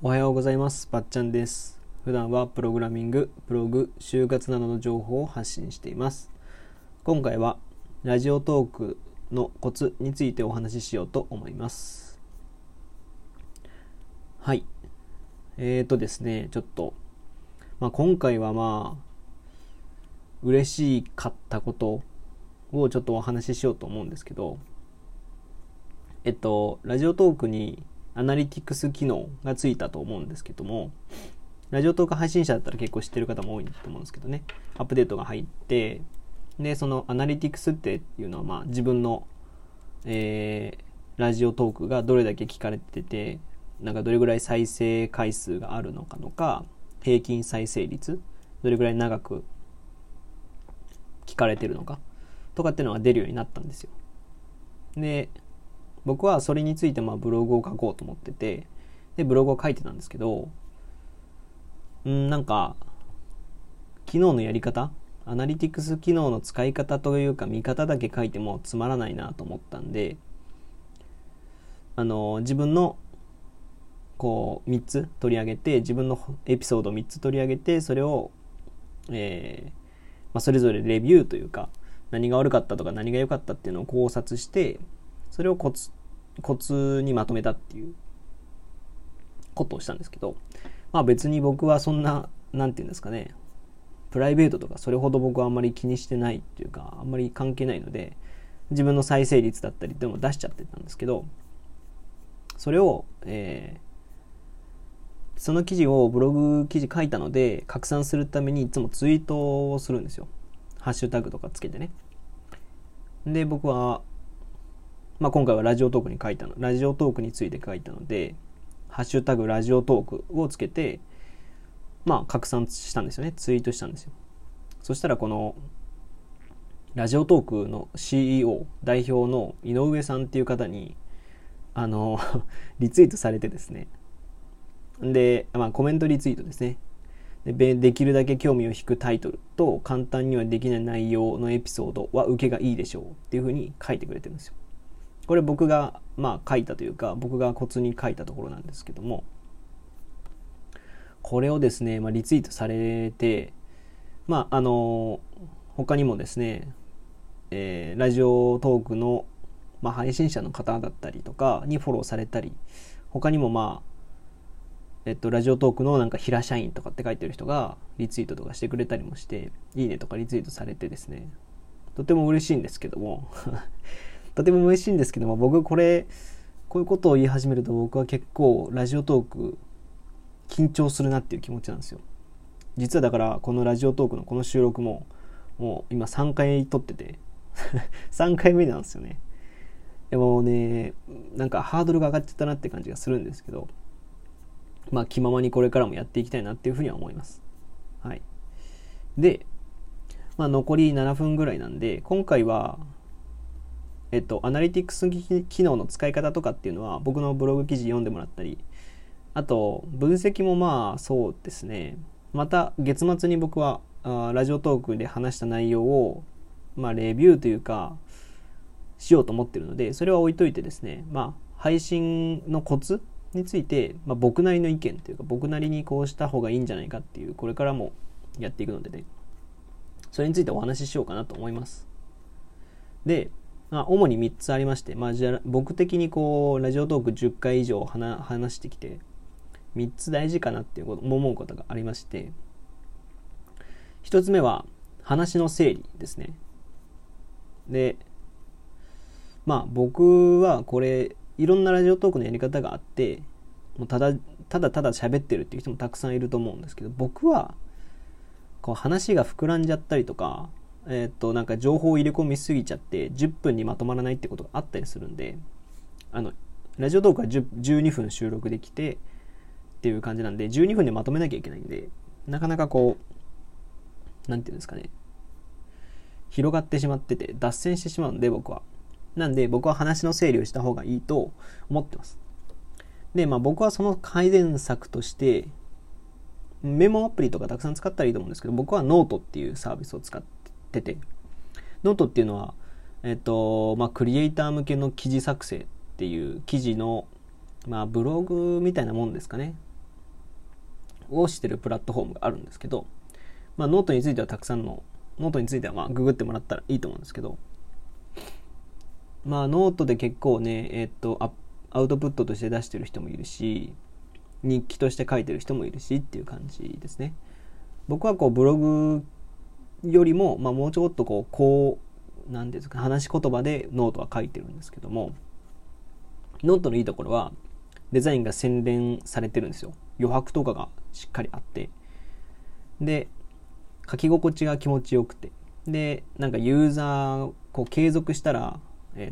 おはようございます。ばっちゃんです。普段はプログラミング、ブログ、就活などの情報を発信しています。今回はラジオトークのコツについてお話ししようと思います。はい、ですね、ちょっと、今回は嬉しかったことをちょっとお話ししようと思うんですけど、ラジオトークにアナリティクス機能がついたと思うんですけども、ラジオトーク配信者だったら結構知ってる方も多いと思うんですけどね、アップデートが入って、でそのアナリティクスっていうのは自分の、ラジオトークがどれだけ聞かれてて、なんかどれぐらい再生回数があるのかとか、平均再生率どれぐらい長く聞かれてるのかとかっていうのが出るようになったんですよ。で僕はそれについてブログを書こうと思ってて、でブログを書いてたんですけど、なんか昨日のやり方、アナリティクス機能の使い方というか見方だけ書いてもつまらないなと思ったんで、自分の3つ取り上げて、自分のエピソードを3つ取り上げて、それを、それぞれレビューというか、何が悪かったとか何が良かったっていうのを考察して、それをコツにまとめたっていうことをしたんですけど、別に僕はそんな、なんていうんですかね、プライベートとかそれほど僕はあんまり気にしてないっていうか、あんまり関係ないので、自分の再生率だったりっていうのも出しちゃってたんですけど、それを、その記事をブログ記事書いたので拡散するためにいつもツイートをするんですよ。ハッシュタグとかつけてね。で僕は今回はラジオトークについて書いたので、ハッシュタグラジオトークをつけて、拡散したんですよね。ツイートしたんですよ。そしたらこのラジオトークの CEO 代表の井上さんっていう方にリツイートされてですね。で、コメントリツイートですね。できるだけ興味を引くタイトルと簡単にはできない内容のエピソードは受けがいいでしょうっていうふうに書いてくれてるんですよ。これ僕が書いたというか、僕がコツに書いたところなんですけども、これをですね、リツイートされて、他にもですね、ラジオトークの、配信者の方だったりとかにフォローされたり、他にもラジオトークの平社員とかって書いてる人がリツイートとかしてくれたりもして、いいねとかリツイートされてですね、とても嬉しいんですけども、僕こういうことを言い始めると、僕は結構ラジオトーク緊張するなっていう気持ちなんですよ。実はだからこのラジオトークのこの収録もう今3回撮ってて3回目なんですよね。でもね、ハードルが上がっちゃったなって感じがするんですけど、気ままにこれからもやっていきたいなっていうふうには思います。はい。で、残り7分ぐらいなんで、今回はアナリティクス機能の使い方とかっていうのは僕のブログ記事読んでもらったり、あと分析もそうですね、また月末に僕はラジオトークで話した内容をレビューというかしようと思ってるので、それは置いといてですね、配信のコツについて、僕なりの意見というか、僕なりにこうした方がいいんじゃないかっていう、これからもやっていくのでね、それについてお話ししようかなと思います。で主に3つありまして、僕的にラジオトーク10回以上話してきて、3つ大事かなっていう思うことがありまして、1つ目は話の整理ですね。で、僕はこれ、いろんなラジオトークのやり方があって、ただ喋ってるっていう人もたくさんいると思うんですけど、僕は話が膨らんじゃったりとか、情報を入れ込みすぎちゃって10分にまとまらないってことがあったりするんで、ラジオトークは12分収録できてっていう感じなんで、12分でまとめなきゃいけないんで、なかなかなんていうんですかね、広がってしまってて脱線してしまうんで、僕は話の整理をした方がいいと思ってます。で僕はその改善策としてメモアプリとかたくさん使ったらいいと思うんですけど、僕は Note っていうサービスを使ってノートっていうのは、クリエイター向けの記事作成っていう記事の、ブログみたいなもんですかね。をしてるプラットフォームがあるんですけど、まあ、ノートについてはたくさんの、ノートについてはまあググってもらったらいいと思うんですけど、まあ、ノートで結構ね、アウトプットとして出してる人もいるし、日記として書いてる人もいるしっていう感じですね。僕はこうブログよりも、まあ、もうちょっとこうなんですか、話し言葉でノートは書いてるんですけども、ノートのいいところはデザインが洗練されてるんですよ。余白とかがしっかりあって、で書き心地が気持ちよくて、でなんかユーザーこう継続したら、例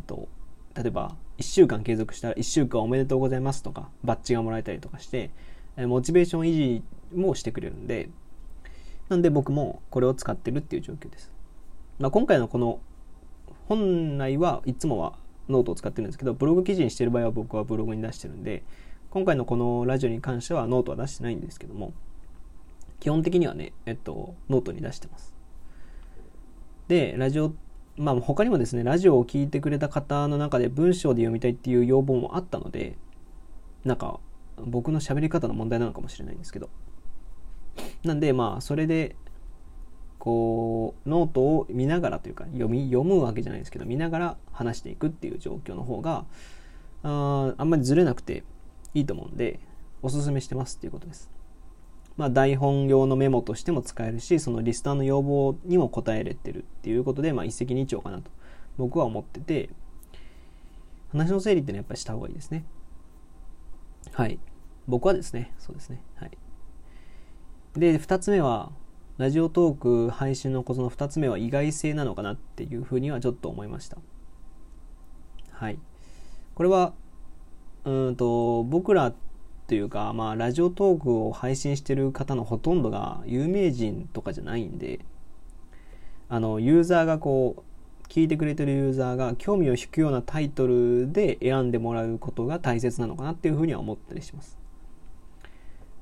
えば1週間継続したら1週間おめでとうございますとかバッジがもらえたりとかしてモチベーション維持もしてくれるんで、なんで僕もこれを使ってるっていう状況です。まあ、今回のこの本来はいつもはノートを使ってるんですけど、ブログ記事にしてる場合は僕はブログに出してるんで、今回のこのラジオに関してはノートは出してないんですけども、基本的にはね、ノートに出してます。でラジオ、まあ他にもですね、ラジオを聞いてくれた方の中で文章で読みたいっていう要望もあったので、なんか僕の喋り方の問題なのかもしれないんですけど、なんでまあそれでこうノートを見ながらというか読むわけじゃないですけど、見ながら話していくっていう状況の方が あんまりずれなくていいと思うんでおすすめしてますっていうことです。まあ、台本用のメモとしても使えるし、そのリスナーの要望にも応えれてるっていうことで、まあ、一石二鳥かなと僕は思ってて、話の整理ってのはやっぱりした方がいいですね。はい、僕はですね、そうですね。はい。で2つ目はラジオトーク配信のことの2つ目は意外性なのかなっていうふうにはちょっと思いました。はい。これは僕らというか、まあ、ラジオトークを配信してる方のほとんどが有名人とかじゃないんで、ユーザーがこう聞いてくれてるユーザーが興味を引くようなタイトルで選んでもらうことが大切なのかなっていうふうには思ったりします。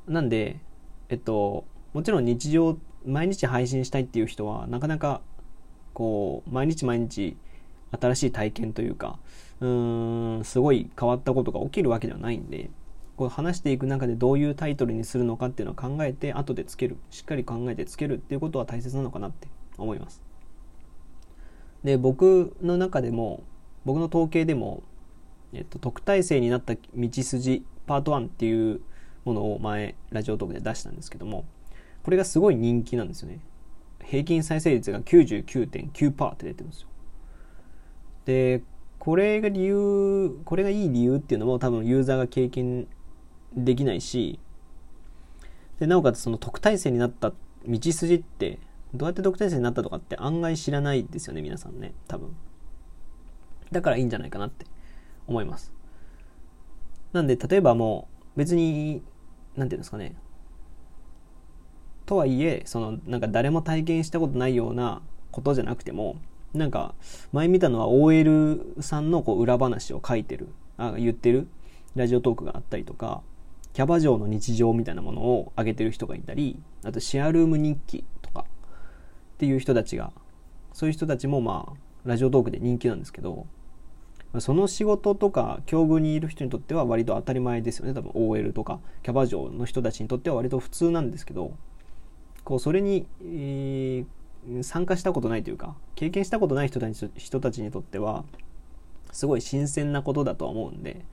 なんでもちろん日常毎日配信したいっていう人はなかなかこう毎日新しい体験というかすごい変わったことが起きるわけではないんで、こう話していく中でどういうタイトルにするのかっていうのを考えて後でつける、しっかり考えてつけるっていうことは大切なのかなって思います。で僕の中でも、僕の統計でも、特待生になった道筋パート1っていうものを前ラジオトークで出したんですけども、これがすごい人気なんですよね。平均再生率が 99.9% って出てるんですよ。でこれがいい理由っていうのも多分ユーザーが経験できないし、でなおかつその特待生になった道筋ってどうやって特待生になったとかって案外知らないですよね、皆さんね、多分。だからいいんじゃないかなって思います。なんで例えばもう別に、なんていうんですかね、とはいえそのなんか誰も体験したことないようなことじゃなくても、なんか前見たのは OL さんのこう裏話を書いてる、言ってるラジオトークがあったりとか、キャバ嬢の日常みたいなものを上げてる人がいたり、あとシェアルーム日記とかっていう人たちが、そういう人たちもまあラジオトークで人気なんですけど、その仕事とか境遇にいる人にとっては割と当たり前ですよね。多分 OL とかキャバ嬢の人たちにとっては割と普通なんですけど、こうそれに、参加したことないというか経験したことない人たちにとってはすごい新鮮なことだとは思うんで、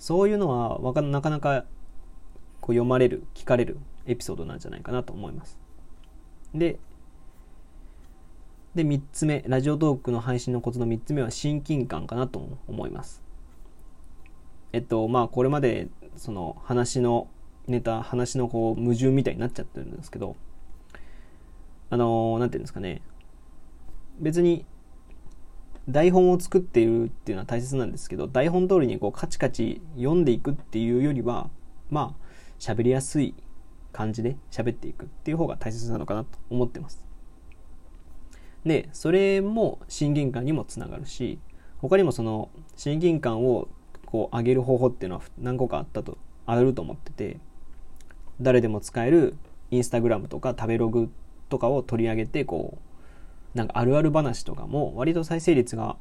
そういうのはなかなかこう読まれる、聞かれるエピソードなんじゃないかなと思います。で3つ目、ラジオトークの配信のコツの3つ目は親近感かなと思います。まあこれまでその話のネタ、話のこう矛盾みたいになっちゃってるんですけど、なんていうんですかね、別に台本を作っているっていうのは大切なんですけど、台本通りにこうカチカチ読んでいくっていうよりは、まあ喋りやすい感じで喋っていくっていう方が大切なのかなと思ってます。でそれも親近感にもつながるし、他にもその親近感をこう上げる方法っていうのは何個かあると思ってて、誰でも使えるインスタグラムとか食べログとかを取り上げて、こうなんかあるある話とかも割と再生率が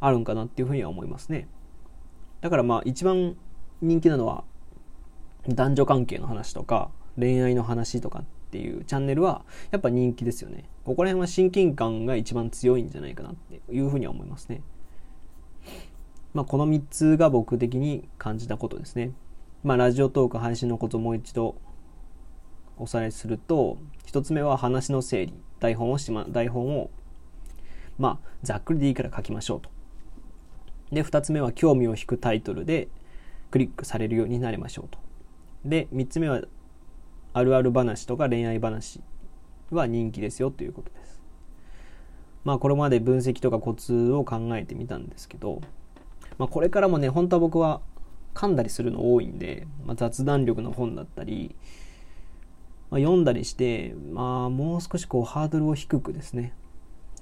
あるんかなっていうふうには思いますね。だからまあ一番人気なのは男女関係の話とか、恋愛の話とかっていうチャンネルはやっぱ人気ですよね。ここら辺は親近感が一番強いんじゃないかなっていうふうには思いますね。まあ、この3つが僕的に感じたことですね。まあ、ラジオトーク配信のことをもう一度おさらいすると、1つ目は話の整理、台本をまあざっくりでいいから書きましょうと。で、2つ目は興味を引くタイトルでクリックされるようになりましょうと。で、3つ目はあるある話とか恋愛話は人気ですよということです。まあこれまで分析とかコツを考えてみたんですけど、まあ、これからもね、本当は僕は噛んだりするの多いんで、まあ、雑談力の本だったり、まあ、読んだりして、まあ、もう少しこうハードルを低くですね、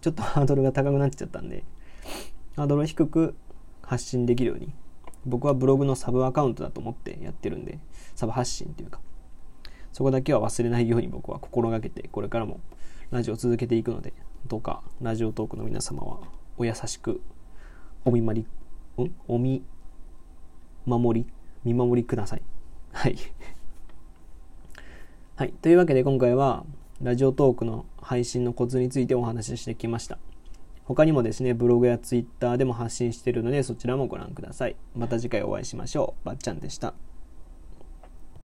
ちょっとハードルが高くなっちゃったんで、ハードルを低く発信できるように、僕はブログのサブアカウントだと思ってやってるんで、サブ発信というか、そこだけは忘れないように僕は心がけて、これからもラジオを続けていくので、どうかラジオトークの皆様はお優しく見守りください。はいはい、というわけで今回はラジオトークの配信のコツについてお話ししてきました。他にもですね、ブログやツイッターでも発信しているので、そちらもご覧ください。また次回お会いしましょう。ばっちゃんでした。